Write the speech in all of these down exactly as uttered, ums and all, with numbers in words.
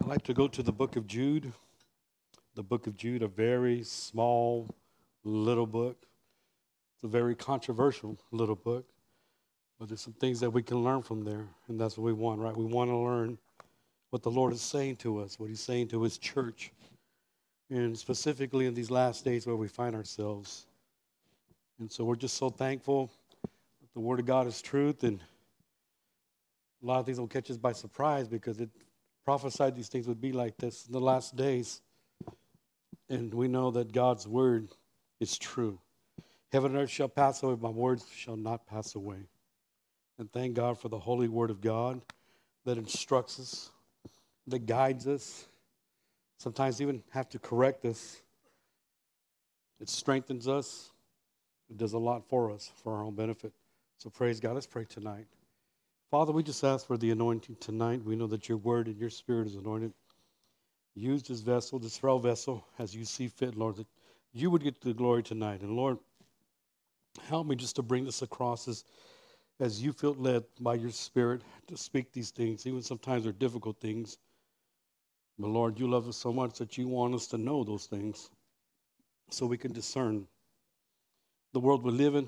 I'd like to go to the book of Jude. The book of Jude, a very small little book. It's a very controversial little book. But there's some things that we can learn from there, and that's what we want, right? We want to learn what the Lord is saying to us, what he's saying to his church. And specifically in these last days where we find ourselves. And so we're just so thankful that the Word of God is truth. And a lot of things will catch us by surprise because it prophesied these things would be like this in the last days. And we know that God's Word is true. Heaven and earth shall pass away, but my words shall not pass away. And thank God for the holy Word of God that instructs us, that guides us. Sometimes even have to correct us. It strengthens us. It does a lot for us, for our own benefit. So praise God. Let's pray tonight. Father, we just ask for the anointing tonight. We know that your word and your spirit is anointed. Use this vessel, this frail vessel, as you see fit, Lord, that you would get the glory tonight. And Lord, help me just to bring this across as, as you feel led by your spirit to speak these things, even sometimes they're difficult things. But Lord, you love us so much that you want us to know those things so we can discern the world we live in,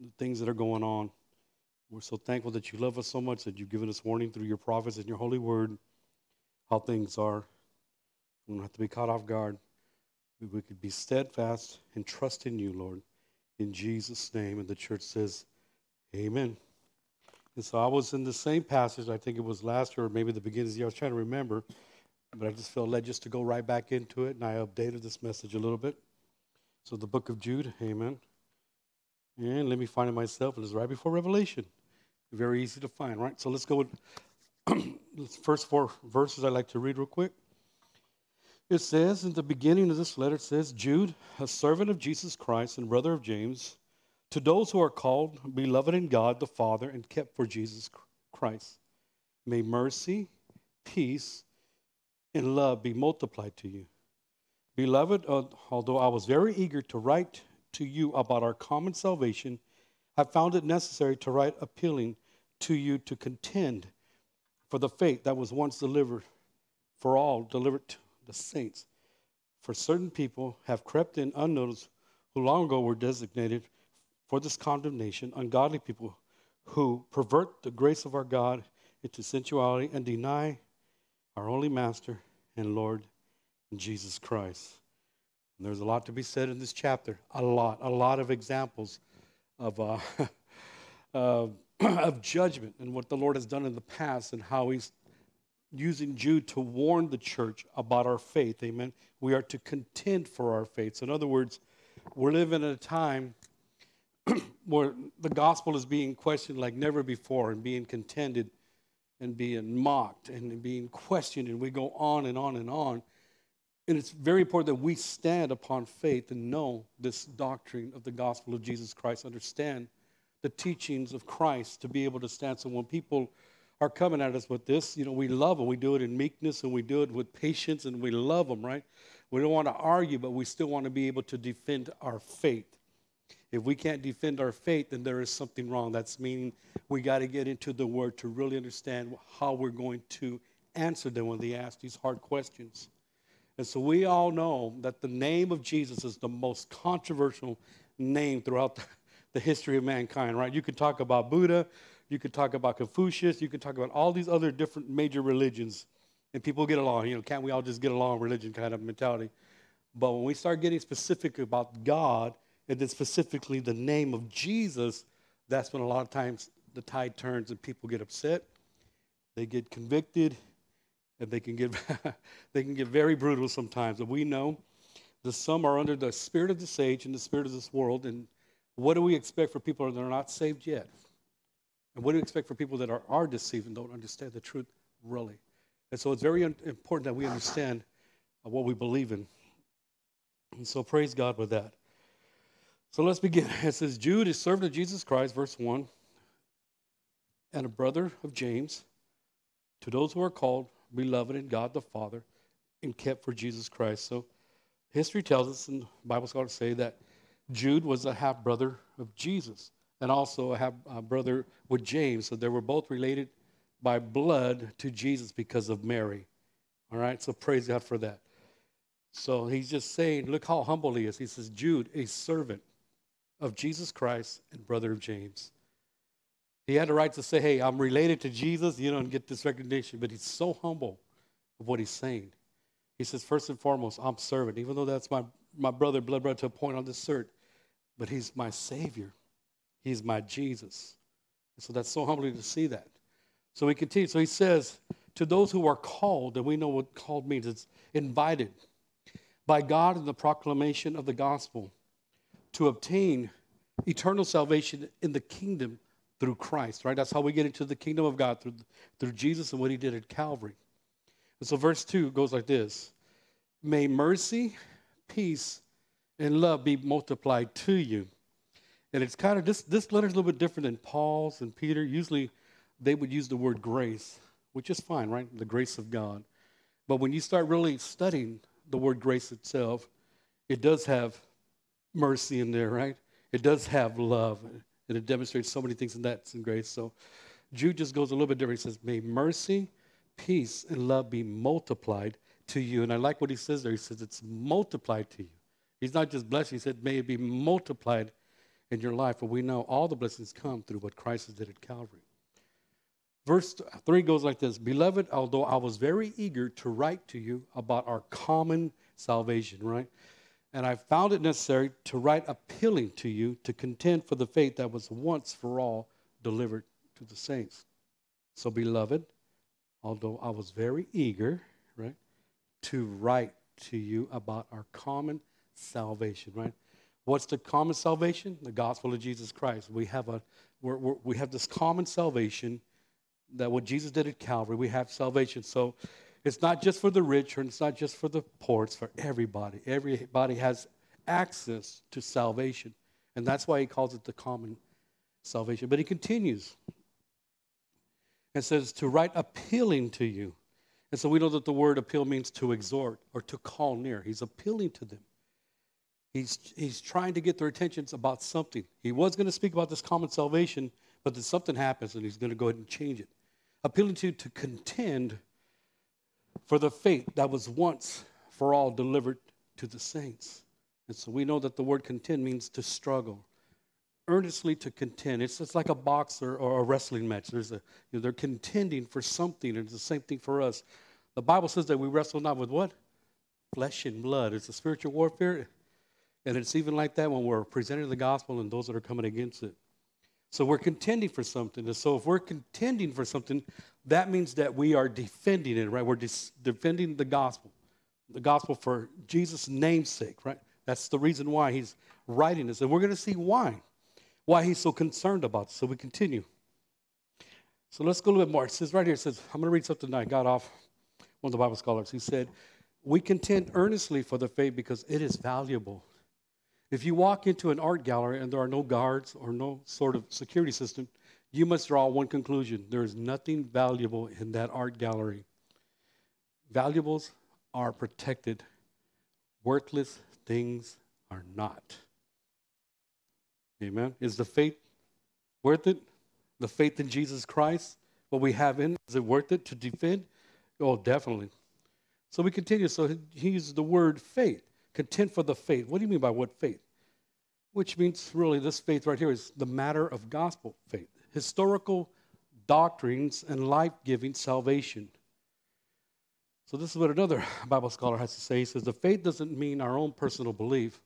the things that are going on. We're so thankful that you love us so much that you've given us warning through your prophets and your holy word, how things are. We don't have to be caught off guard. We could be steadfast and trust in you, Lord, in Jesus' name. And the church says, amen. And so I was in the same passage, I think it was last year or maybe the beginning of the year, I was trying to remember. But I just felt led just to go right back into it, and I updated this message a little bit. So the book of Jude, amen. And let me find it myself. It is right before Revelation. Very easy to find, right? So let's go with the first four verses I'd like to read real quick. It says, in the beginning of this letter, it says, Jude, a servant of Jesus Christ and brother of James, to those who are called, beloved in God the Father, and kept for Jesus Christ, may mercy, peace, and love be multiplied to you. Beloved, although I was very eager to write to you about our common salvation, I found it necessary to write appealing to you to contend for the faith that was once delivered, for all delivered to the saints. For certain people have crept in unnoticed who long ago were designated for this condemnation, ungodly people who pervert the grace of our God into sensuality and deny our only Master and Lord, Jesus Christ. And there's a lot to be said in this chapter. A lot, a lot of examples of uh, uh, of judgment and what the Lord has done in the past and how he's using Jude to warn the church about our faith. Amen. We are to contend for our faith. So in other words, we're living at a time where the gospel is being questioned like never before and being contended and being mocked and being questioned, and we go on and on and on. And it's very important that we stand upon faith and know this doctrine of the gospel of Jesus Christ, understand the teachings of Christ to be able to stand. So when people are coming at us with this, you know, we love them. We do it in meekness, and we do it with patience, and we love them, right? We don't want to argue, but we still want to be able to defend our faith. If we can't defend our faith, then there is something wrong. That's meaning we got to get into the Word to really understand how we're going to answer them when they ask these hard questions. And so we all know that the name of Jesus is the most controversial name throughout the, the history of mankind, right? You can talk about Buddha, you can talk about Confucius, you can talk about all these other different major religions, and people get along. You know, can't we all just get along, religion kind of mentality? But when we start getting specific about God, and then specifically the name of Jesus, that's when a lot of times the tide turns and people get upset. They get convicted, and they can get they can get very brutal sometimes. And we know that some are under the spirit of this age and the spirit of this world. And what do we expect for people that are not saved yet? And what do we expect for people that are, are deceived and don't understand the truth really? And so it's very important that we understand what we believe in. And so praise God with that. So let's begin. It says, Jude is servant of Jesus Christ, verse one, and a brother of James, to those who are called, beloved in God the Father, and kept for Jesus Christ. So history tells us, and Bible scholars say, that Jude was a half-brother of Jesus, and also a half-brother with James. So they were both related by blood to Jesus because of Mary. All right, so praise God for that. So he's just saying, look how humble he is. He says, Jude, a servant of Jesus Christ and brother of James. He had a right to say, hey, I'm related to Jesus, you know, and get this recognition. But he's so humble of what he's saying. He says, first and foremost, I'm servant, even though that's my, my brother, blood brother to a point on this earth. But he's my Savior. He's my Jesus. And so that's so humbling to see that. So we continue. So he says, to those who are called, and we know what called means. It's invited by God in the proclamation of the gospel to obtain eternal salvation in the kingdom through Christ, right? That's how we get into the kingdom of God, through, through Jesus and what he did at Calvary. And so verse two goes like this. May mercy, peace, and love be multiplied to you. And it's kind of, this, this letter's a little bit different than Paul's and Peter. Usually they would use the word grace, which is fine, right? The grace of God. But when you start really studying the word grace itself, it does have mercy in there, right? It does have love. And it demonstrates so many things in that in grace. So Jude just goes a little bit different. He says, may mercy, peace, and love be multiplied to you. And I like what he says there. He says it's multiplied to you. He's not just blessing. He said, may it be multiplied in your life. And we know all the blessings come through what Christ did at Calvary. Verse three goes like this. Beloved, although I was very eager to write to you about our common salvation, right? And I found it necessary to write appealing to you to contend for the faith that was once for all delivered to the saints. So, beloved, although I was very eager, right, to write to you about our common salvation, right? What's the common salvation? The gospel of Jesus Christ. We have a we're, we're, we have this common salvation that what Jesus did at Calvary. We have salvation. So it's not just for the rich, and it's not just for the poor. It's for everybody. Everybody has access to salvation. And that's why he calls it the common salvation. But he continues and says, to write appealing to you. And so we know that the word appeal means to exhort or to call near. He's appealing to them. He's, he's trying to get their attention about something. He was going to speak about this common salvation, but then something happens, and he's going to go ahead and change it. Appealing to you to contend for the faith that was once for all delivered to the saints. And so we know that the word contend means to struggle, earnestly to contend. It's just like a boxer or a wrestling match. There's a, you know, they're contending for something, and it's the same thing for us. The Bible says that we wrestle not with what? Flesh and blood. It's a spiritual warfare, and it's even like that when we're presenting the gospel and those that are coming against it. So we're contending for something. And so if we're contending for something, that means that we are defending it, right? We're de- defending the gospel, the gospel for Jesus' name's sake, right? That's the reason why he's writing this. And we're going to see why, why he's so concerned about this. So we continue. So let's go a little bit more. It says right here, it says, I'm going to read something that I got off one of the Bible scholars. He said, we contend earnestly for the faith because it is valuable. If you walk into an art gallery and there are no guards or no sort of security system, you must draw one conclusion. There is nothing valuable in that art gallery. Valuables are protected. Worthless things are not. Amen. Is the faith worth it? The faith in Jesus Christ, what we have in, is it worth it to defend? Oh, definitely. So we continue. So he uses the word faith. Contend for the faith. What do you mean by what faith? Which means really this faith right here is the matter of gospel faith. Historical doctrines and life-giving salvation. So this is what another Bible scholar has to say. He says, the faith doesn't mean our own personal belief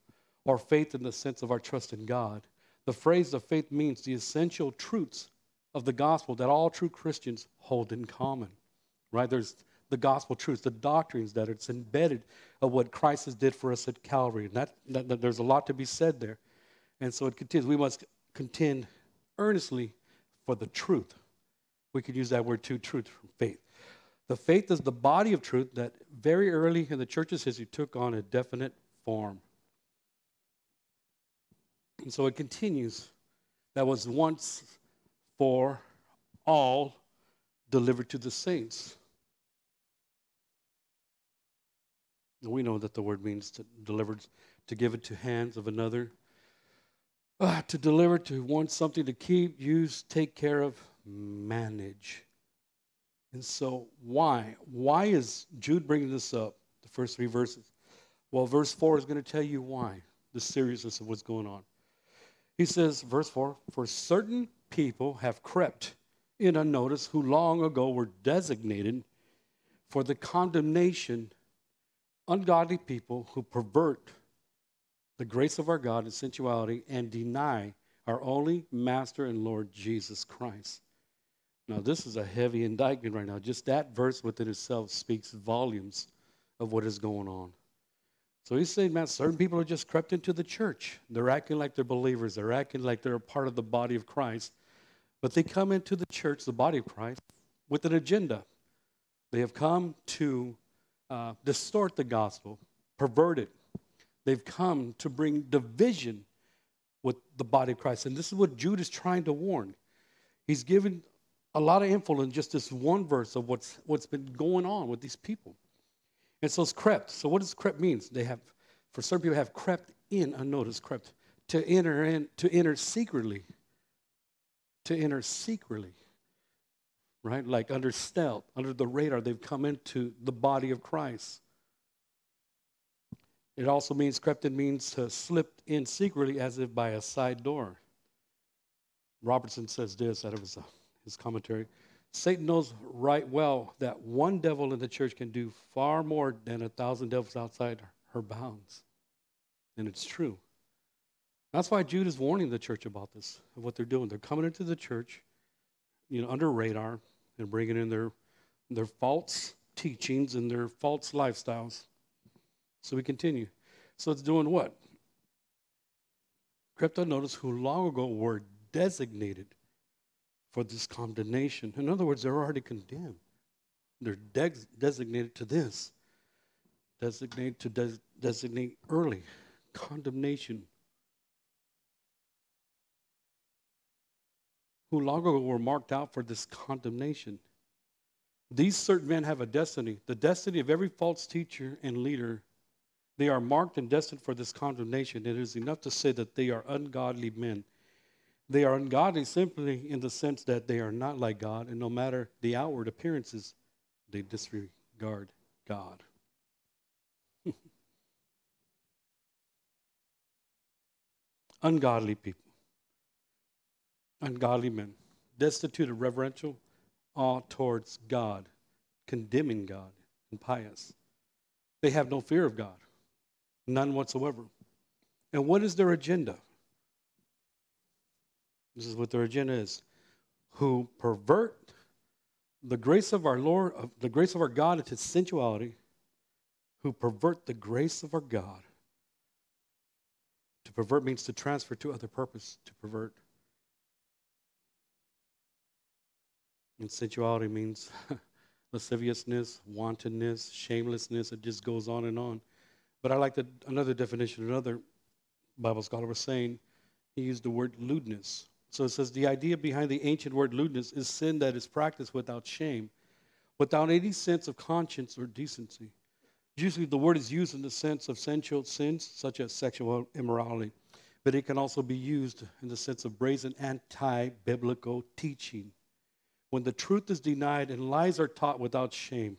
or faith in the sense of our trust in God. The phrase of faith means the essential truths of the gospel that all true Christians hold in common. Right? There's the gospel truths, the doctrines that it's embedded of what Christ has did for us at Calvary. And that, that, that there's a lot to be said there. And so it continues. We must contend earnestly for the truth. We could use that word too, truth from faith. The faith is the body of truth that very early in the church's history took on a definite form. And so it continues. That was once for all delivered to the saints. We know that the word means to deliver, to give it to hands of another. Uh, to deliver, to want something to keep, use, take care of, manage. And so why? Why is Jude bringing this up, the first three verses? Well, verse four is going to tell you why, the seriousness of what's going on. He says, verse four, for certain people have crept in unnoticed who long ago were designated for the condemnation, ungodly people who pervert the grace of our God in sensuality and deny our only Master and Lord Jesus Christ. Now, this is a heavy indictment right now. Just that verse within itself speaks volumes of what is going on. So he's saying, man, certain people are just crept into the church. They're acting like they're believers. They're acting like they're a part of the body of Christ. But they come into the church, the body of Christ, with an agenda. They have come to uh, distort the gospel, pervert it. They've come to bring division with the body of Christ. And this is what Jude is trying to warn. He's given a lot of info in just this one verse of what's what's been going on with these people. And so it's crept. So what does crept mean? They have, for certain people, have crept in unnoticed, crept to enter in, to enter secretly, to enter secretly, right? Like under stealth, under the radar, they've come into the body of Christ. It also means, crept in means to slip in secretly as if by a side door. Robertson says this out of his, his commentary. Satan knows right well that one devil in the church can do far more than a thousand devils outside her bounds. And it's true. That's why Jude is warning the church about this, of what they're doing. They're coming into the church, you know, under radar and bringing in their, their false teachings and their false lifestyles. So we continue. So it's doing what? Crept unnoticed who long ago were designated for this condemnation. In other words, they're already condemned. They're de- designated to this. Designate to des- designate early. Condemnation. Who long ago were marked out for this condemnation. These certain men have a destiny. The destiny of every false teacher and leader. They are marked and destined for this condemnation. It is enough to say that they are ungodly men. They are ungodly simply in the sense that they are not like God, and no matter the outward appearances, they disregard God. Ungodly people. Ungodly men. Destitute of reverential awe towards God, condemning God, impious. They have no fear of God, none whatsoever. And what is their agenda? This is what their agenda is. Who pervert the grace of our Lord, of the grace of our God into sensuality, who pervert the grace of our God. To pervert means to transfer to other purpose, to pervert. And sensuality means lasciviousness, wantonness, shamelessness. It just goes on and on. But I like the, another definition. Another Bible scholar was saying, he used the word lewdness. So it says, the idea behind the ancient word lewdness is sin that is practiced without shame, without any sense of conscience or decency. Usually the word is used in the sense of sensual sins, such as sexual immorality, but it can also be used in the sense of brazen anti-biblical teaching, when the truth is denied and lies are taught without shame.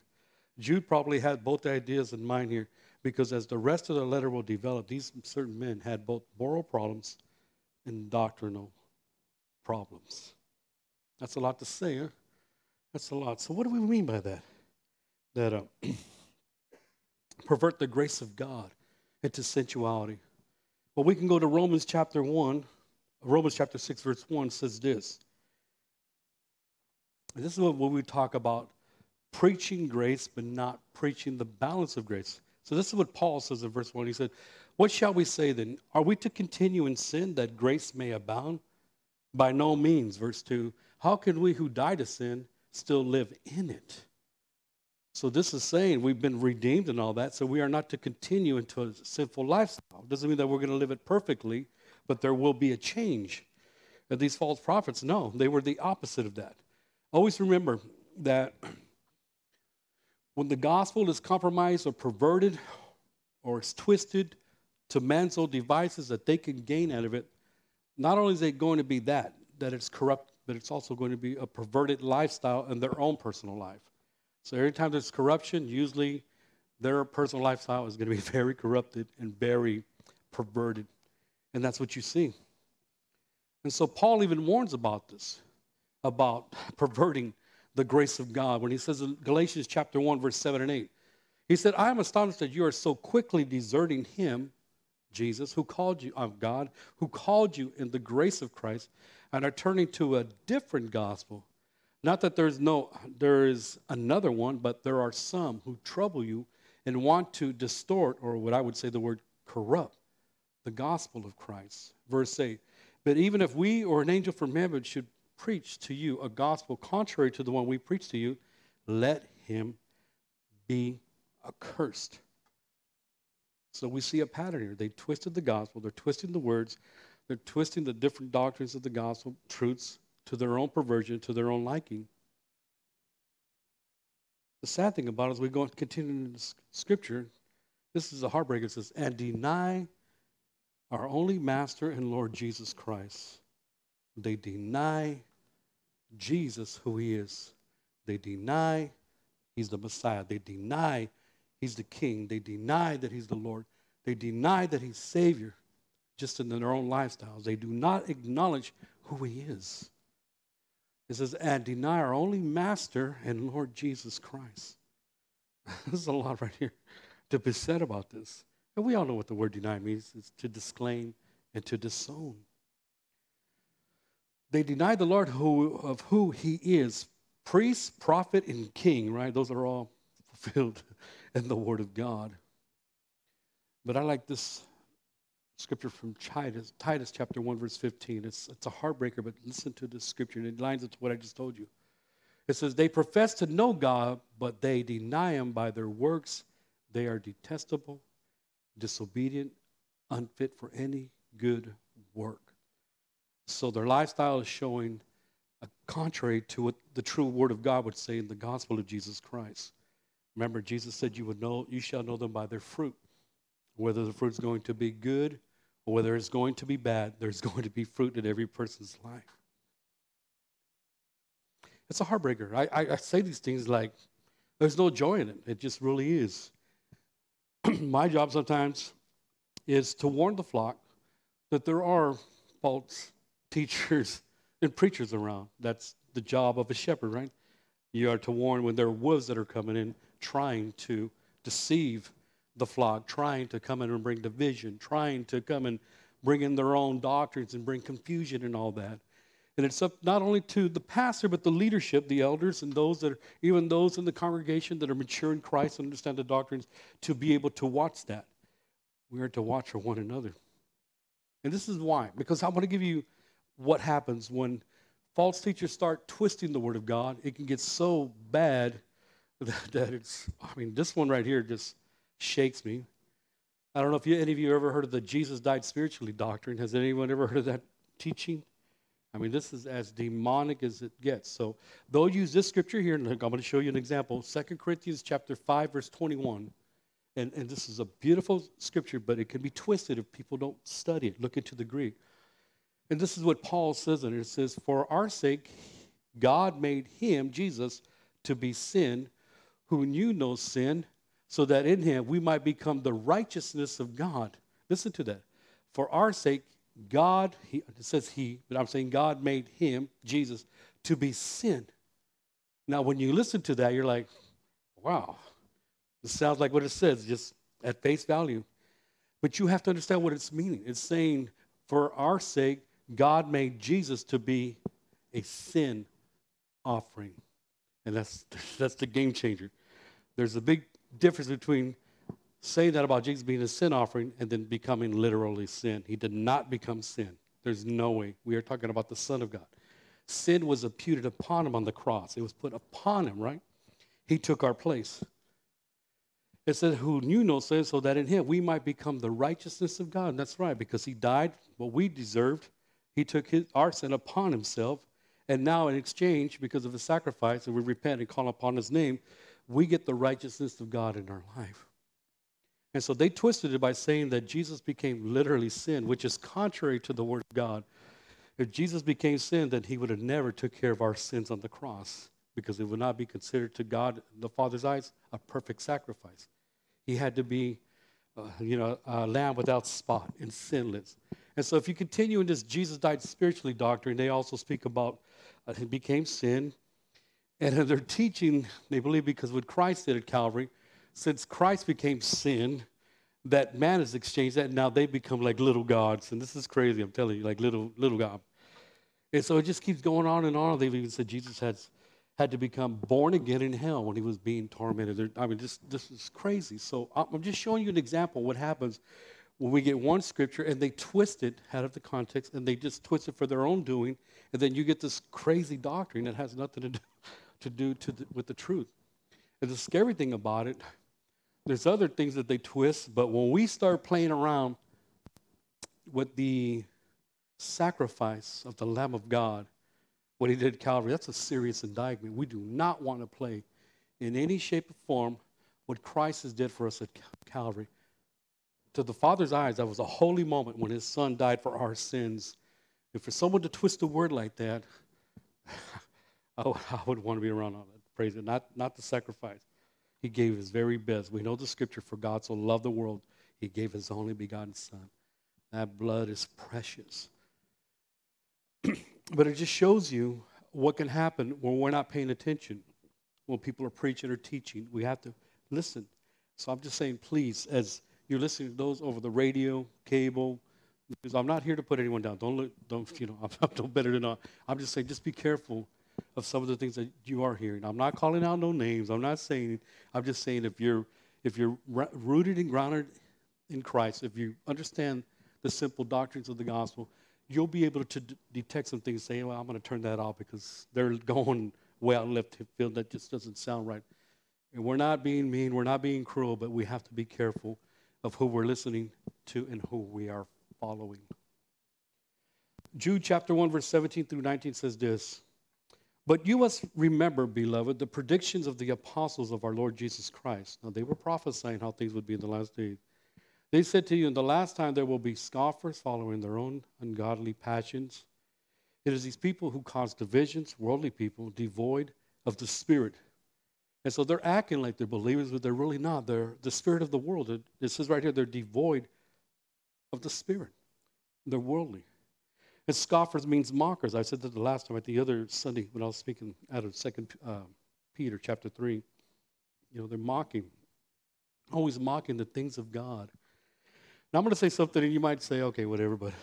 Jude probably had both ideas in mind here, because as the rest of the letter will develop, these certain men had both moral problems and doctrinal problems. That's a lot to say, huh? That's a lot. So what do we mean by that? That uh, pervert the grace of God into sensuality. Well, we can go to Romans chapter one. Romans chapter six, verse one says this. And this is what, what we talk about, preaching grace, but not preaching the balance of grace. So this is what Paul says in verse one. He said, what shall we say then? Are we to continue in sin that grace may abound? By no means. Verse two, how can we who died to sin still live in it? So this is saying we've been redeemed and all that, so we are not to continue into a sinful lifestyle. It doesn't mean that we're going to live it perfectly, but there will be a change. And these false prophets, no, they were the opposite of that. Always remember that when the gospel is compromised or perverted or it's twisted to man's own devices that they can gain out of it, not only is it going to be that, that it's corrupt but it's also going to be a perverted lifestyle in their own personal life. So every time there's corruption, usually their personal lifestyle is going to be very corrupted and very perverted. And that's what you see. And so Paul even warns about this, about perverting the grace of God. When he says in Galatians chapter one, verse seven and eight, he said, I am astonished that you are so quickly deserting him, Jesus, who called you, of God, who called you in the grace of Christ, and are turning to a different gospel. Not that there's no, there is another one, but there are some who trouble you and want to distort, or what I would say the word corrupt, the gospel of Christ. Verse eight, but even if we or an angel from heaven should preach to you a gospel contrary to the one we preach to you, let him be accursed. So we see a pattern here. They twisted the gospel. They're twisting the words. They're twisting the different doctrines of the gospel, truths, to their own perversion, to their own liking. The sad thing about it is we go and continue in the scripture. This is a heartbreaker. It says, and deny our only master and Lord Jesus Christ. They deny Jesus, who he is. They deny he's the Messiah. They deny he's the king. They deny that he's the Lord. They deny that he's Savior, just in their own lifestyles. They do not acknowledge who he is. It says, and deny our only master and Lord Jesus Christ. There's a lot right here to be said about this. And we all know what the word deny means. It's to disclaim and to disown. They deny the Lord who, of who he is, priest, prophet, and king, right? Those are all fulfilled in the word of God. But I like this scripture from Titus, Titus chapter one, verse fifteen. It's, it's a heartbreaker, but listen to this scripture, and it lines up to what I just told you. It says, they profess to know God, but they deny him by their works. They are detestable, disobedient, unfit for any good work. So their lifestyle is showing a contrary to what the true word of God would say in the gospel of Jesus Christ. Remember, Jesus said, you would know, you shall know them by their fruit. Whether the fruit's going to be good or whether it's going to be bad, there's going to be fruit in every person's life. It's a heartbreaker. I, I, I say these things like, there's no joy in it. It just really is. My job sometimes is to warn the flock that there are false teachers and preachers around. That's the job of a shepherd, right? You are to warn when there are wolves that are coming in, trying to deceive the flock, trying to come in and bring division, trying to come and bring in their own doctrines and bring confusion and all that. And it's up not only to the pastor, but the leadership, the elders, and those that are, even those in the congregation that are mature in Christ and understand the doctrines, to be able to watch that. We are to watch for one another. And this is why, because I want to give you what happens when false teachers start twisting the word of God. It can get so bad that, that it's, I mean, this one right here just shakes me. I don't know if you, any of you ever heard of the Jesus died spiritually doctrine. Has anyone ever heard of that teaching? I mean, this is as demonic as it gets. So they'll use this scripture here, and I'm going to show you an example. Second Corinthians chapter five, verse twenty-one. And, and this is a beautiful scripture, but it can be twisted if people don't study it. Look into the Greek. And this is what Paul says in it. It says, for our sake, God made him, Jesus, to be sin, who knew no sin, so that in him we might become the righteousness of God. Listen to that. For our sake, God, he, it says he, but I'm saying God made him, Jesus, to be sin. Now, when you listen to that, you're like, wow, it sounds like what it says, just at face value. But you have to understand what it's meaning. It's saying, for our sake, God made Jesus to be a sin offering. And that's, that's the game changer. There's a big difference between saying that about Jesus being a sin offering and then becoming literally sin. He did not become sin. There's no way. We are talking about the Son of God. Sin was imputed upon him on the cross. It was put upon him, right? He took our place. It says, who knew no sin, so that in him we might become the righteousness of God. And that's right, because he died what we deserved. He took his, our sin upon himself. And now in exchange, because of his sacrifice, and we repent and call upon his name, we get the righteousness of God in our life. And so they twisted it by saying that Jesus became literally sin, which is contrary to the word of God. If Jesus became sin, then he would have never took care of our sins on the cross, because it would not be considered to God, the Father's eyes, a perfect sacrifice. He had to be, uh, you know, a lamb without spot and sinless. And so if you continue in this Jesus died spiritually doctrine, they also speak about uh, he became sin. And they're teaching, they believe, because what Christ did at Calvary, since Christ became sin, that man has exchanged that, and now they become like little gods. And this is crazy, I'm telling you, like little little God. And so it just keeps going on and on. They've even said Jesus has had to become born again in hell when he was being tormented. They're, I mean, this, this is crazy. So I'm just showing you an example of what happens when we get one scripture and they twist it out of the context, and they just twist it for their own doing, and then you get this crazy doctrine that has nothing to do, to do to the, with the truth. And the scary thing about it, there's other things that they twist, but when we start playing around with the sacrifice of the Lamb of God, what he did at Calvary, that's a serious indictment. We do not want to play in any shape or form what Christ has did for us at Calvary. To the Father's eyes, that was a holy moment when his son died for our sins. And for someone to twist a word like that, I would, I would want to be around on it. Praise it, not, not the sacrifice. He gave his very best. We know the scripture, for God so loved the world, he gave his only begotten son. That blood is precious. But it just shows you what can happen when we're not paying attention, when people are preaching or teaching. We have to listen. So I'm just saying, please, as you're listening to those over the radio, cable, because I'm not here to put anyone down. Don't look, don't, you know, I'm, I'm no better than I. I'm just saying, just be careful of some of the things that you are hearing. I'm not calling out no names. I'm not saying, I'm just saying if you're if you're rooted and grounded in Christ, if you understand the simple doctrines of the gospel, you'll be able to d- detect some things, saying, well, I'm going to turn that off because they're going way out left field. That just doesn't sound right. And we're not being mean. We're not being cruel, but we have to be careful of who we're listening to and who we are following. Jude chapter one, verse seventeen through nineteen says this, but you must remember, beloved, the predictions of the apostles of our Lord Jesus Christ. Now, they were prophesying how things would be in the last days. They said to you, in the last time there will be scoffers following their own ungodly passions. It is these people who cause divisions, worldly people, devoid of the Spirit. And so they're acting like they're believers, but they're really not. They're the spirit of the world. It, it says right here, they're devoid of the Spirit. They're worldly. And scoffers means mockers. I said that the last time, at the other Sunday, when I was speaking out of Second Peter chapter three. You know, they're mocking, always mocking the things of God. Now, I'm going to say something, and you might say, okay, whatever, but,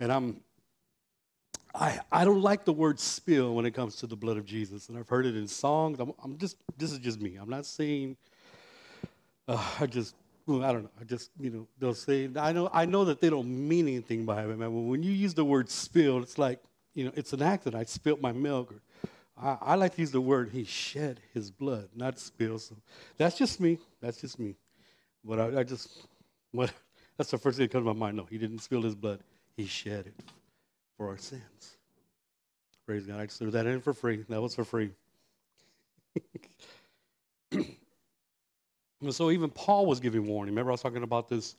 and I'm, I I don't like the word spill when it comes to the blood of Jesus, and I've heard it in songs. I'm, I'm just, this is just me. I'm not saying, uh, I just, well, I don't know. I just, you know, they'll say, I know I know that they don't mean anything by it, man. But when you use the word spill, it's like, you know, it's an accident. I spilled my milk. Or, I, I like to use the word, he shed his blood, not spill. So that's just me. That's just me. But I, I just, what? That's the first thing that comes to my mind. No, he didn't spill his blood. He shed it for our sins. Praise God. I just threw that in for free. That was for free. And so even Paul was giving warning. Remember I was talking about this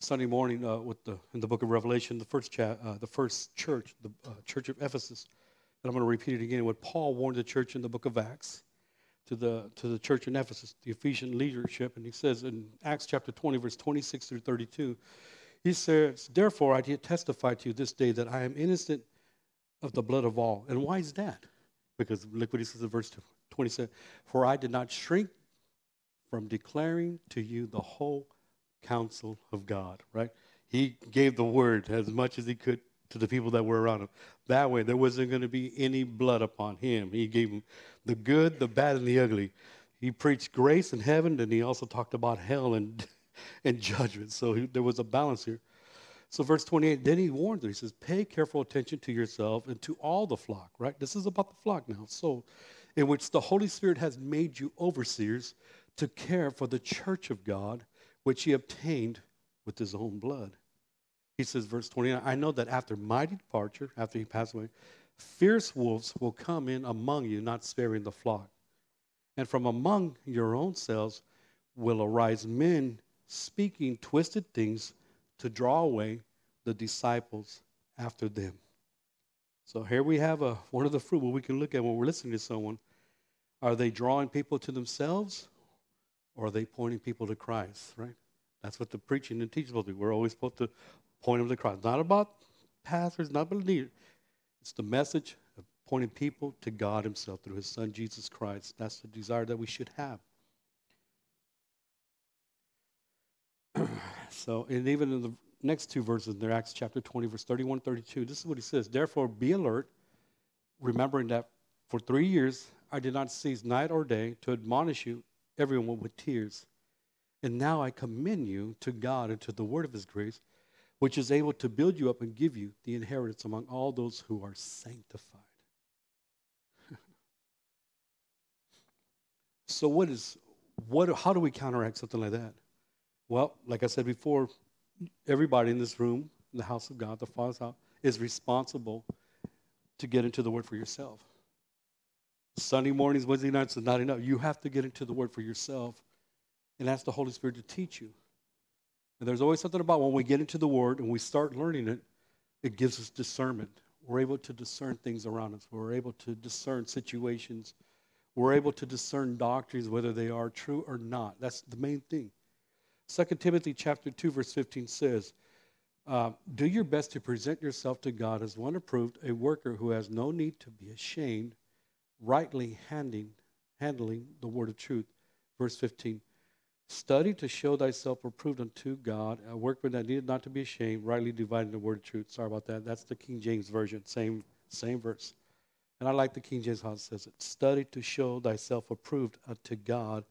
Sunday morning uh, with the in the book of Revelation, the first cha- uh, the first church, the uh, church of Ephesus. And I'm going to repeat it again. What Paul warned the church in the book of Acts to the to the church in Ephesus, the Ephesian leadership. And he says in Acts chapter twenty, verse twenty-six through thirty-two, he says, therefore I testify to you this day that I am innocent of the blood of all. And why is that? Because look what he says in verse twenty-seven, for I did not shrink from declaring to you the whole counsel of God, right? He gave the word as much as he could to the people that were around him. That way, there wasn't going to be any blood upon him. He gave them the good, the bad, and the ugly. He preached grace in heaven, and he also talked about hell and, and judgment. So he, there was a balance here. So verse twenty-eight, then he warns them. He says, pay careful attention to yourself and to all the flock, right? This is about the flock now. So in which the Holy Spirit has made you overseers, to care for the church of God, which he obtained with his own blood. He says, verse twenty-nine, I know that after my departure, after he passed away, fierce wolves will come in among you, not sparing the flock. And from among your own selves will arise men speaking twisted things to draw away the disciples after them. So here we have a, one of the fruit where we can look at when we're listening to someone. Are they drawing people to themselves, or are they pointing people to Christ, right? That's what the preaching and teaching is supposed to be. We're always supposed to point them to Christ. Not about pastors, not about leaders. It's the message of pointing people to God himself through his son, Jesus Christ. That's the desire that we should have. So, and even in the next two verses in there, Acts chapter twenty, verse thirty-one, thirty-two, this is what he says. Therefore, be alert, remembering that for three years I did not cease night or day to admonish you, everyone with tears. And now I commend you to God and to the word of his grace, which is able to build you up and give you the inheritance among all those who are sanctified. So what is, what? how do we counteract something like that? Well, like I said before, everybody in this room, in the house of God, the Father's house, is responsible to get into the word for yourself. Sunday mornings, Wednesday nights is not enough. You have to get into the word for yourself and ask the Holy Spirit to teach you. And there's always something about when we get into the word and we start learning it, it gives us discernment. We're able to discern things around us. We're able to discern situations. We're able to discern doctrines, whether they are true or not. That's the main thing. Second Timothy chapter two, verse fifteen says, uh, do your best to present yourself to God as one approved, a worker who has no need to be ashamed, rightly handing, handling the word of truth. Verse fifteen, study to show thyself approved unto God, a workman that needed not to be ashamed, rightly dividing the word of truth. Sorry about that. That's the King James Version, same, same verse. And I like the King James how it says it. Study to show thyself approved unto God,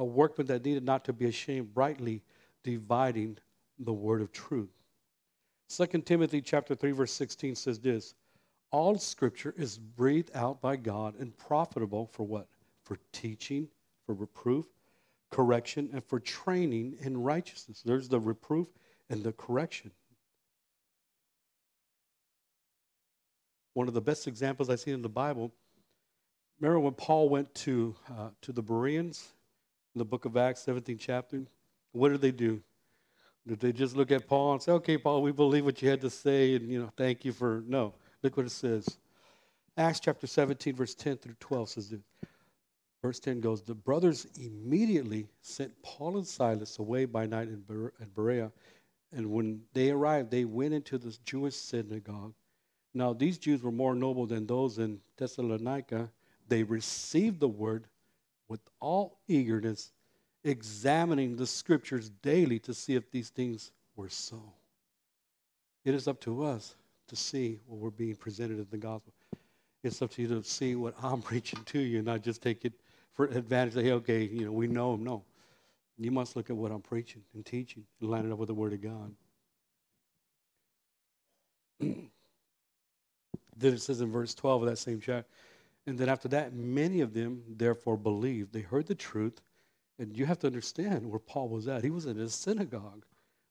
a workman that needed not to be ashamed, rightly dividing the word of truth. Second Timothy chapter three, verse sixteen says this, all scripture is breathed out by God and profitable for what? For teaching, for reproof, correction, and for training in righteousness. There's the reproof and the correction. One of the best examples I see in the Bible, remember when Paul went to, uh, to the Bereans, in the book of Acts, seventeenth chapter, what did they do? Did they just look at Paul and say, okay, Paul, we believe what you had to say, and, you know, thank you for, no. Look what it says. Acts chapter seventeen, verse ten through twelve says this. Verse ten goes, the brothers immediately sent Paul and Silas away by night in Berea, and when they arrived, they went into the Jewish synagogue. Now these Jews were more noble than those in Thessalonica. They received the word with all eagerness, examining the scriptures daily to see if these things were so. It is up to us to see what we're being presented in the gospel. It's up to you to see what I'm preaching to you and not just take it for advantage that, hey, okay, you know, we know him. No. You must look at what I'm preaching and teaching and line it up with the word of God. Then it says in verse twelve of that same chapter, and then after that, many of them therefore believed. They heard the truth, and you have to understand where Paul was at. He was in his synagogue.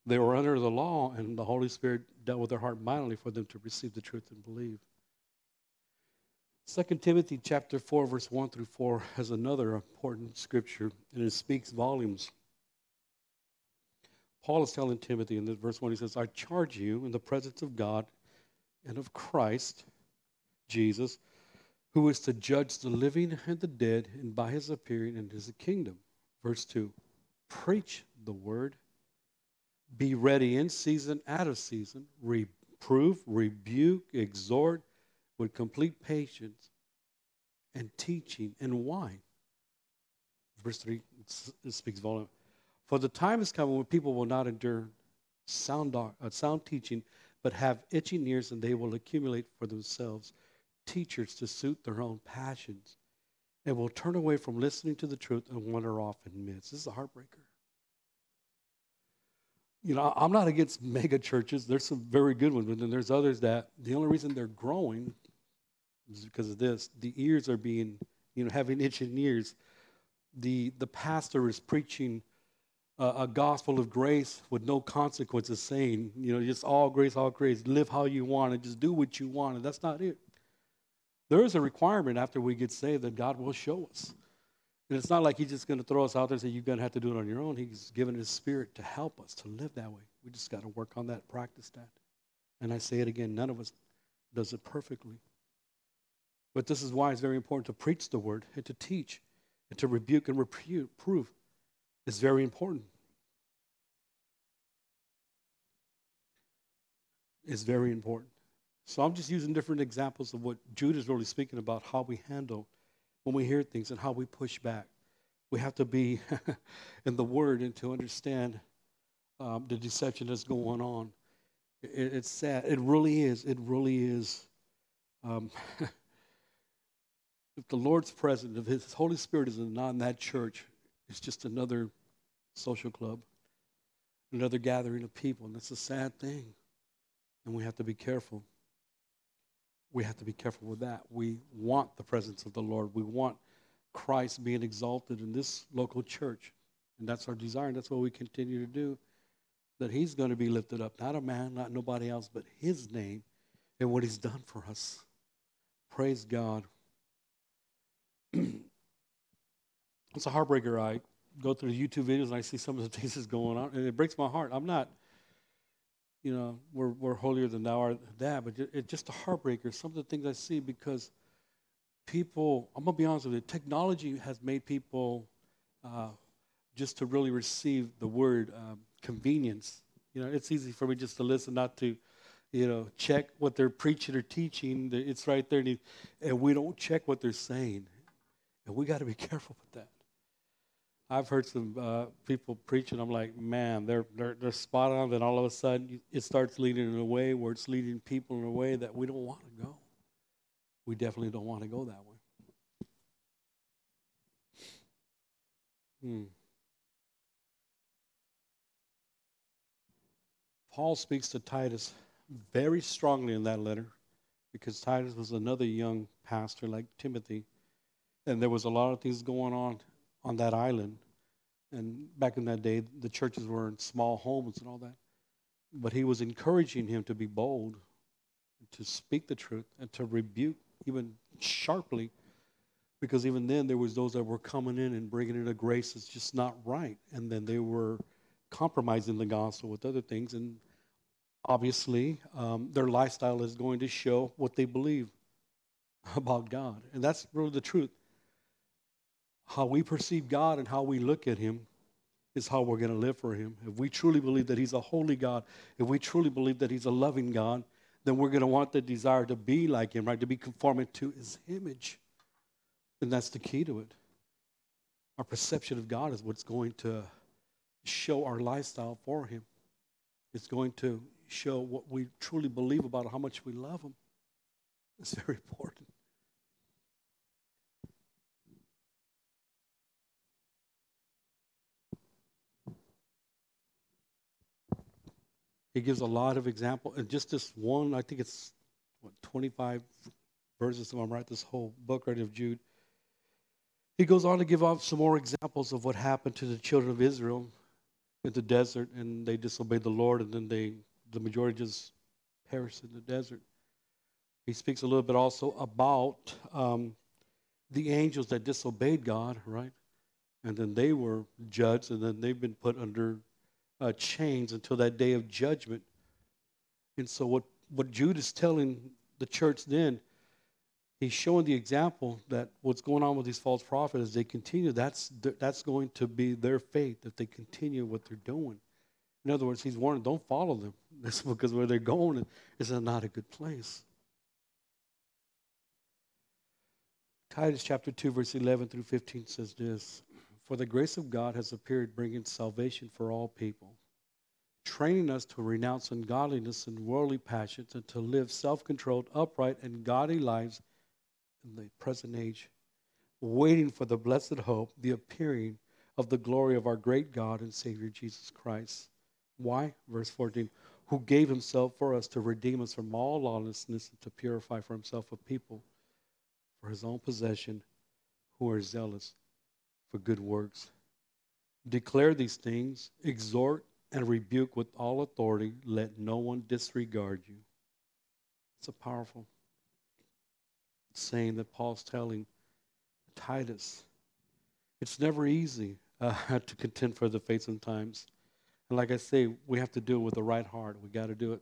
They were under the law, and the Holy Spirit dealt with their heart mightily for them to receive the truth and believe. Second Timothy chapter four, verse one through four has another important scripture, and it speaks volumes. Paul is telling Timothy in verse one, he says, I charge you in the presence of God and of Christ Jesus, who is to judge the living and the dead, and by his appearing in his kingdom. Verse two, preach the word. Be ready in season, out of season, reprove, rebuke, exhort with complete patience and teaching. And why? Verse three, it speaks volume. For the time is coming when people will not endure sound, uh, sound teaching, but have itching ears, and they will accumulate for themselves teachers to suit their own passions, and will turn away from listening to the truth and wander off in myths. This is a heartbreaker. You know, I'm not against mega churches. There's some very good ones, but then there's others that the only reason they're growing is because of this. The ears are being, you know, having itching ears. The the pastor is preaching uh, a gospel of grace with no consequences, saying, you know, just all grace, all grace. Live how you want and just do what you want. And that's not it. There is a requirement after we get saved that God will show us. And it's not like he's just going to throw us out there and say, you're going to have to do it on your own. He's given his spirit to help us to live that way. We just got to work on that, practice that. And I say it again, none of us does it perfectly. But this is why it's very important to preach the word and to teach and to rebuke and reprove. It's very important. It's very important. So I'm just using different examples of what Jude is really speaking about, how we handle when we hear things and how we push back. We have to be in the word and to understand um, the deception that's going on. It, it's sad. It really is. It really is. Um, if the Lord's present, if his Holy Spirit is not in that church, it's just another social club, another gathering of people. And that's a sad thing. And we have to be careful. We have to be careful with that. We want the presence of the Lord. We want Christ being exalted in this local church. And that's our desire. And that's what we continue to do. That he's going to be lifted up. Not a man, not nobody else, but his name and what he's done for us. Praise God. It's a heartbreaker. I go through the YouTube videos and I see some of the things that's going on. And it breaks my heart. I'm not... You know, we're we're holier than thou art that, but it's just a heartbreaker. Some of the things I see, because people, I'm going to be honest with you, technology has made people uh, just to really receive the word um, convenience. You know, it's easy for me just to listen, not to, you know, check what they're preaching or teaching. It's right there, and we don't check what they're saying. And we got to be careful with that. I've heard some uh, people preaching. I'm like, man, they're, they're they're spot on. Then all of a sudden, it starts leading in a way where it's leading people in a way that we don't want to go. We definitely don't want to go that way. Hmm. Paul speaks to Titus very strongly in that letter, because Titus was another young pastor like Timothy, and there was a lot of things going on on that island. And back in that day, the churches were in small homes and all that. But he was encouraging him to be bold, to speak the truth, and to rebuke even sharply, because even then there was those that were coming in and bringing in a grace that's just not right. And then they were compromising the gospel with other things. And obviously, um, their lifestyle is going to show what they believe about God. And that's really the truth. How we perceive God and how we look at him is how we're going to live for him. If we truly believe that he's a holy God, if we truly believe that he's a loving God, then we're going to want the desire to be like him, right? To be conforming to his image. And that's the key to it. Our perception of God is what's going to show our lifestyle for him. It's going to show what we truly believe about how much we love him. It's very important. He gives a lot of examples. And just this one, I think it's what, twenty-five verses, if I'm right, this whole book right of Jude. He goes on to give off some more examples of what happened to the children of Israel in the desert, and they disobeyed the Lord, and then they, the majority just perished in the desert. He speaks a little bit also about um, the angels that disobeyed God, right? And then they were judged, and then they've been put under Uh, chains until that day of judgment. And so what, what Jude is telling the church then, he's showing the example that what's going on with these false prophets as they continue, that's that's going to be their fate if they continue what they're doing. In other words, he's warning, don't follow them. That's because where they're going is not a good place. Titus chapter two, verse eleven through fifteen says this: "For the grace of God has appeared, bringing salvation for all people, training us to renounce ungodliness and worldly passions and to live self-controlled, upright, and godly lives in the present age, waiting for the blessed hope, the appearing of the glory of our great God and Savior Jesus Christ." Why? Verse fourteen, "Who gave himself for us to redeem us from all lawlessness and to purify for himself a people for his own possession who are zealous for good works. Declare these things, exhort and rebuke with all authority. Let no one disregard you." It's a powerful saying that Paul's telling Titus. It's never easy uh, to contend for the faith sometimes. And like I say, we have to do it with the right heart. We got to do it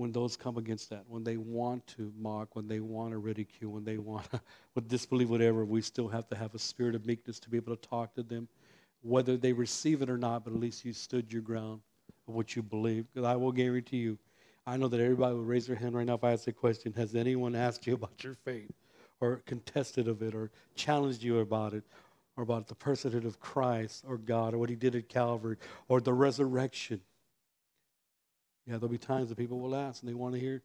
when those come against that, when they want to mock, when they want to ridicule, when they want to with disbelieve, whatever, we still have to have a spirit of meekness to be able to talk to them, whether they receive it or not, but at least you stood your ground of what you believe. Because I will guarantee you, I know that everybody would raise their hand right now if I asked the question, has anyone asked you about your faith or contested of it or challenged you about it or about the personhood of Christ or God or what he did at Calvary or the resurrection? Yeah, there'll be times that people will ask and they want to hear,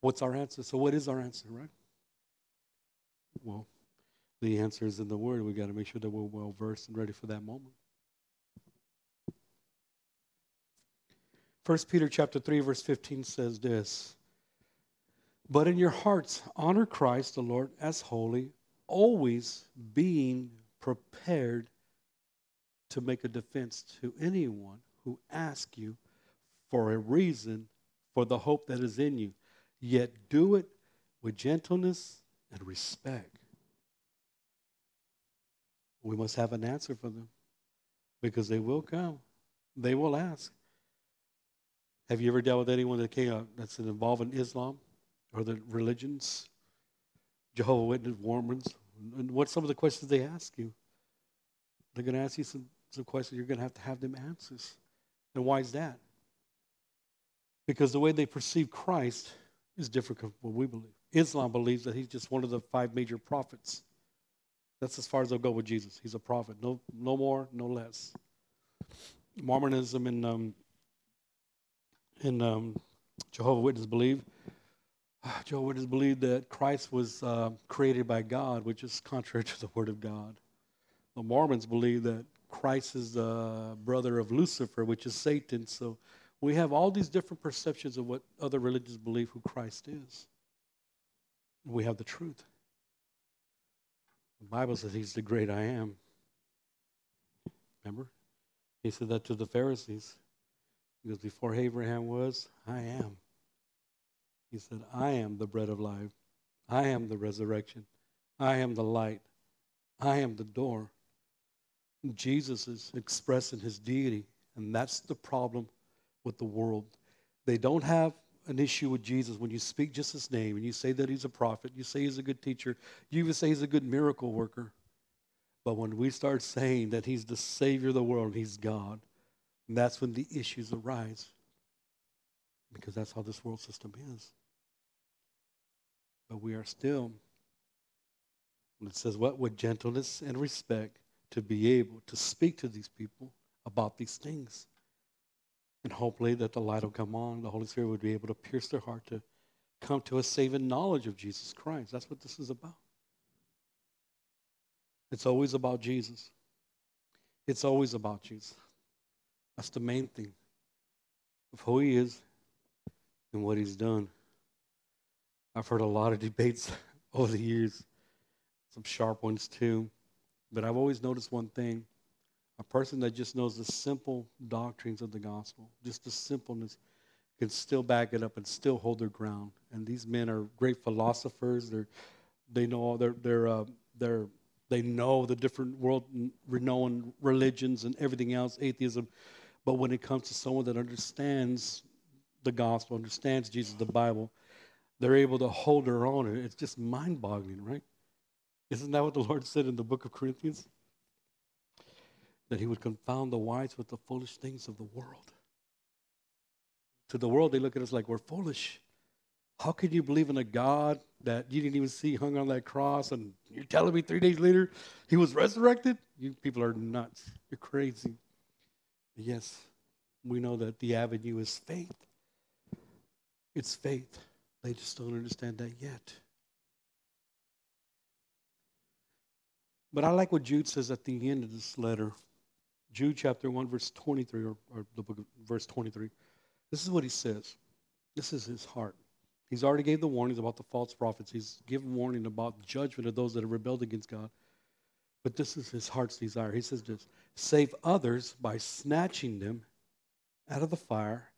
what's our answer? So what is our answer, right? Well, the answer is in the Word. We've got to make sure that we're well-versed and ready for that moment. First Peter chapter three, verse fifteen says this, but in your hearts honor Christ the Lord as holy, always being prepared to make a defense to anyone who asks you for a reason for the hope that is in you, yet do it with gentleness and respect. We must have an answer for them because they will come. They will ask. Have you ever dealt with anyone that came out that's involved in Islam or the religions, Jehovah's Witness, Mormons? And what's some of the questions they ask you? They're going to ask you some, some questions. You're going to have to have them answers. And why is that? Because the way they perceive Christ is different from what we believe. Islam believes that he's just one of the five major prophets. That's as far as they'll go with Jesus. He's a prophet. No, no more, no less. Mormonism and um, and um, Jehovah's Witness believe uh, Jehovah's Witness believe that Christ was uh, created by God, which is contrary to the Word of God. The Mormons believe that Christ is the brother of Lucifer, which is Satan. So we have all these different perceptions of what other religions believe who Christ is. And we have the truth. The Bible says he's the great I am. Remember? He said that to the Pharisees. He goes, before Abraham was, I am. He said, I am the bread of life. I am the resurrection. I am the light. I am the door. Jesus is expressing his deity, and that's the problem with the world. They don't have an issue with Jesus when you speak just his name and you say that he's a prophet, you say he's a good teacher, you even say he's a good miracle worker. But when we start saying that he's the Savior of the world, he's God, that's when the issues arise, because that's how this world system is. But we are still, it says what, with gentleness and respect, to be able to speak to these people about these things. And hopefully that the light will come on, the Holy Spirit would be able to pierce their heart to come to a saving knowledge of Jesus Christ. That's what this is about. It's always about Jesus. It's always about Jesus. That's the main thing of who he is and what he's done. I've heard a lot of debates over the years, some sharp ones too, but I've always noticed one thing. A person that just knows the simple doctrines of the gospel, just the simpleness, can still back it up and still hold their ground. And these men are great philosophers. They're, they know all their, their, uh, their, they know the different world-renowned religions and everything else, atheism. But when it comes to someone that understands the gospel, understands Jesus, the Bible, they're able to hold their own. It's just mind-boggling, right? Isn't that what the Lord said in the book of Corinthians? That he would confound the wise with the foolish things of the world. To the world, they look at us like we're foolish. How can you believe in a God that you didn't even see hung on that cross, and you're telling me three days later he was resurrected? You people are nuts. You're crazy. Yes, we know that the avenue is faith. It's faith. They just don't understand that yet. But I like what Jude says at the end of this letter. Jude chapter one, verse twenty-three, or, or the book of verse twenty-three. This is what he says. This is his heart. He's already gave the warnings about the false prophets. He's given warning about judgment of those that have rebelled against God. But this is his heart's desire. He says this, save others by snatching them out of the fire,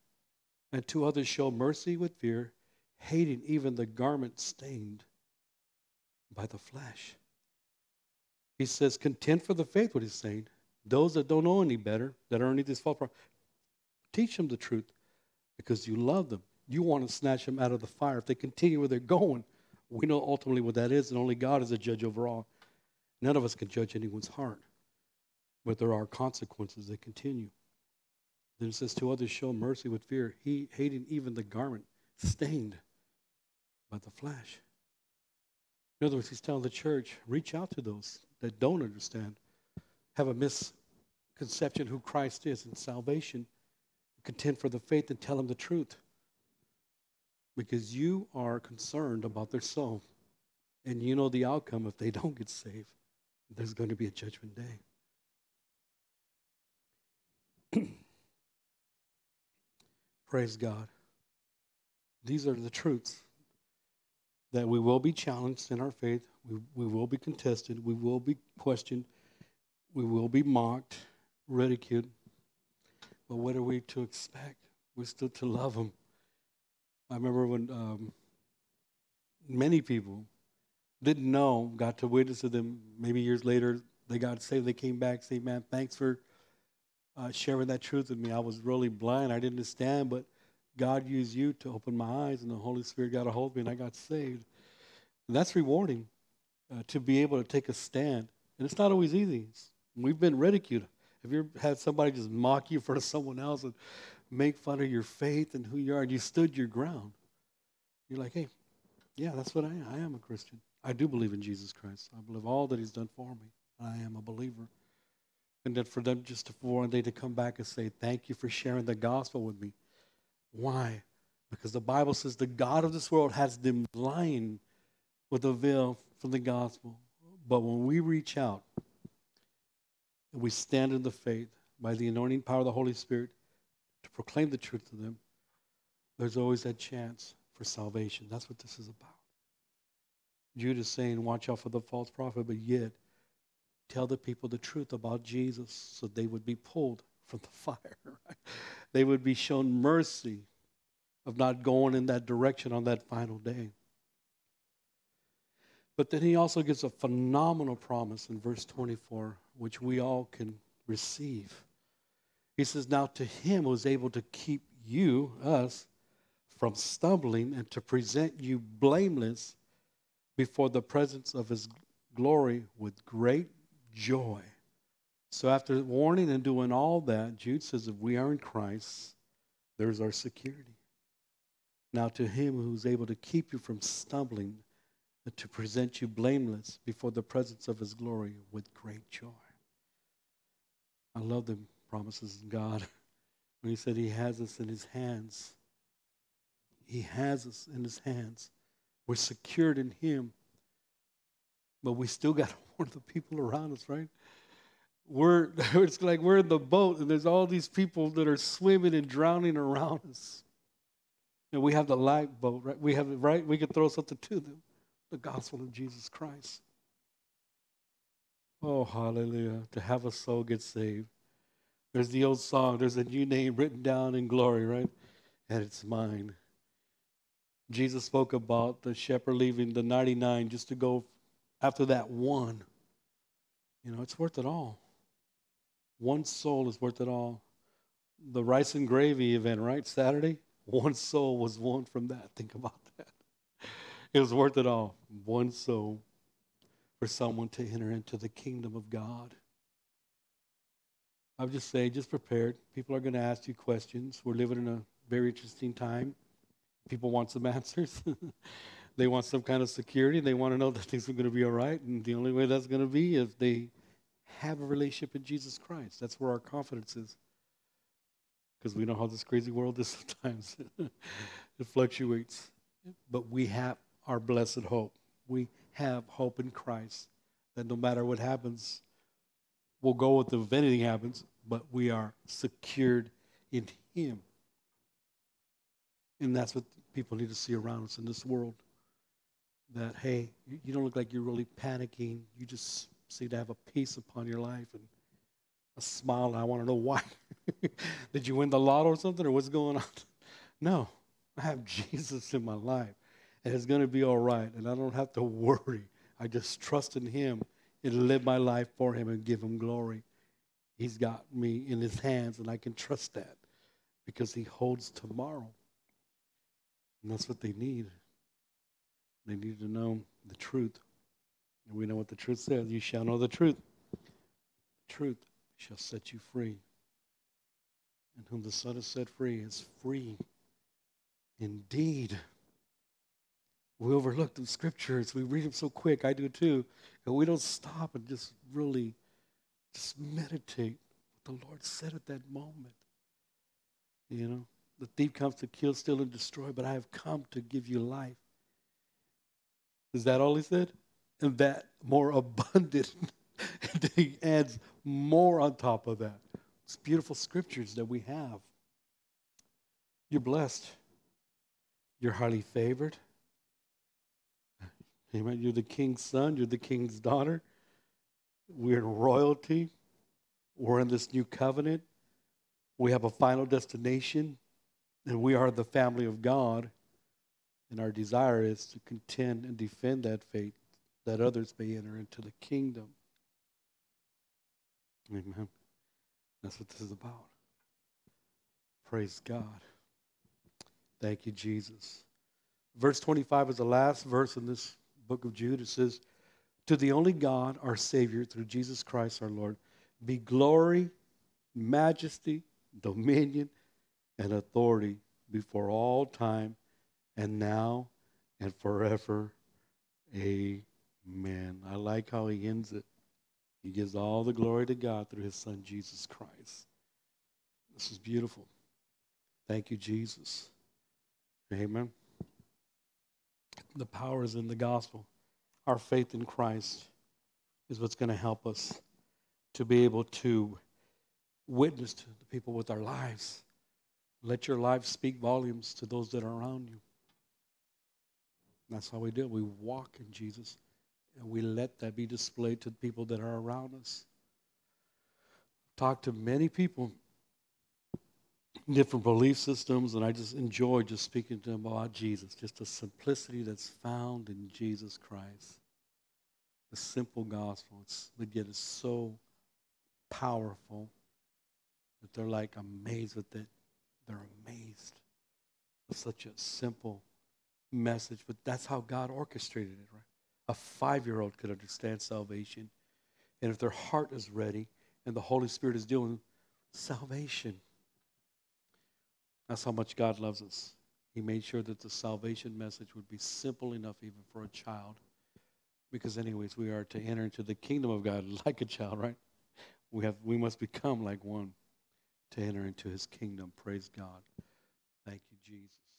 and to others show mercy with fear, hating even the garment stained by the flesh. He says, contend for the faith, what he's saying. Those that don't know any better, that are underneath this false prophet, teach them the truth because you love them. You want to snatch them out of the fire. If they continue where they're going, we know ultimately what that is, and only God is a judge over all. None of us can judge anyone's heart, but there are consequences that continue. Then it says, to others show mercy with fear, he hating even the garment stained by the flesh. In other words, he's telling the church, reach out to those that don't understand, have a misconception who Christ is in salvation, contend for the faith, and tell them the truth. Because you are concerned about their soul, and you know the outcome if they don't get saved. There's going to be a judgment day. Praise God. These are the truths, that we will be challenged in our faith, we, we will be contested, we will be questioned, we will be mocked, ridiculed. But what are we to expect? We're still to love them. I remember when um, many people didn't know, got to witness to them. Maybe years later, they got saved, they came back, say, man, thanks for uh, sharing that truth with me. I was really blind, I didn't understand, but God used you to open my eyes, and the Holy Spirit got a hold of me, and I got saved. And that's rewarding, uh, to be able to take a stand. And it's not always easy. It's, we've been ridiculed. Have you ever had somebody just mock you in front of someone else and make fun of your faith and who you are, and you stood your ground? You're like, hey, yeah, that's what I am. I am a Christian. I do believe in Jesus Christ. I believe all that he's done for me. I am a believer. And then for them just for one day to come back and say, thank you for sharing the gospel with me. Why? Because the Bible says the God of this world has them blind with a veil from the gospel. But when we reach out and we stand in the faith by the anointing power of the Holy Spirit to proclaim the truth to them, there's always that chance for salvation. That's what this is about. Judas saying, watch out for the false prophet, but yet tell the people the truth about Jesus so they would be pulled from the fire, right? They would be shown mercy of not going in that direction on that final day. But then he also gives a phenomenal promise in verse twenty-four, which we all can receive. He says, now to him who is able to keep you, us, from stumbling and to present you blameless before the presence of his glory with great joy. So after warning and doing all that, Jude says, if we are in Christ, there's our security. Now to him who's able to keep you from stumbling and to present you blameless before the presence of his glory with great joy. I love the promises of God. When he said he has us in his hands. He has us in his hands. We're secured in him. But we still got to warn the people around us, right? We're, it's like we're in the boat, and there's all these people that are swimming and drowning around us. And we have the lifeboat, right? We have it, right? We could throw something to them, the gospel of Jesus Christ. Oh, hallelujah, to have a soul get saved. There's the old song, there's a new name written down in glory, right? And it's mine. Jesus spoke about the shepherd leaving the ninety-nine just to go after that one. You know, it's worth it all. One soul is worth it all. The rice and gravy event, right? Saturday, one soul was won from that. Think about that. It was worth it all. One soul for someone to enter into the kingdom of God. I would just say, just prepared. People are going to ask you questions. We're living in a very interesting time. People want some answers. They want some kind of security. They want to know that things are going to be all right. And the only way that's going to be is they have a relationship in Jesus Christ. That's where our confidence is. Because we know how this crazy world is sometimes. It fluctuates. But we have our blessed hope. We have hope in Christ that no matter what happens, we'll go with them if anything happens, but we are secured in him. And that's what people need to see around us in this world. That, hey, you don't look like you're really panicking. You just seem to have a peace upon your life and a smile. And I want to know why. Did you win the lotto or something, or what's going on? No, I have Jesus in my life, and it's going to be all right, and I don't have to worry. I just trust in him and live my life for him and give him glory. He's got me in his hands, and I can trust that because he holds tomorrow. And that's what they need. They need to know the truth. And we know what the truth says. You shall know the truth. The truth shall set you free. And whom the Son has set free is free indeed. We overlook the scriptures. We read them so quick. I do too. And we don't stop and just really just meditate what the Lord said at that moment. You know, the thief comes to kill, steal, and destroy, but I have come to give you life. Is that all he said? And that more abundant. And he adds more on top of that. It's beautiful scriptures that we have. You're blessed. You're highly favored. Amen. You're the king's son. You're the king's daughter. We're in royalty. We're in this new covenant. We have a final destination. And we are the family of God. And our desire is to contend and defend that faith, that others may enter into the kingdom. Amen. That's what this is about. Praise God. Thank you, Jesus. Verse twenty-five is the last verse in this book of Jude. It says, to the only God, our Savior, through Jesus Christ our Lord, be glory, majesty, dominion, and authority before all time, and now, and forever. Amen. I like how he ends it. He gives all the glory to God through his Son, Jesus Christ. This is beautiful. Thank you, Jesus. Amen. The power is in the gospel. Our faith in Christ is what's going to help us to be able to witness to the people with our lives. Let your life speak volumes to those that are around you. And that's how we do it. We walk in Jesus, and we let that be displayed to the people that are around us. I've talked to many people, different belief systems, and I just enjoy just speaking to them about Jesus, just the simplicity that's found in Jesus Christ. The simple gospel, it's, but yet it's so powerful that they're like amazed with it. They're amazed with such a simple message, but that's how God orchestrated it, right? A five-year-old could understand salvation. And if their heart is ready and the Holy Spirit is doing salvation, that's how much God loves us. He made sure that the salvation message would be simple enough even for a child. Because anyways, we are to enter into the kingdom of God like a child, right? We have, we must become like one to enter into his kingdom. Praise God. Thank you, Jesus.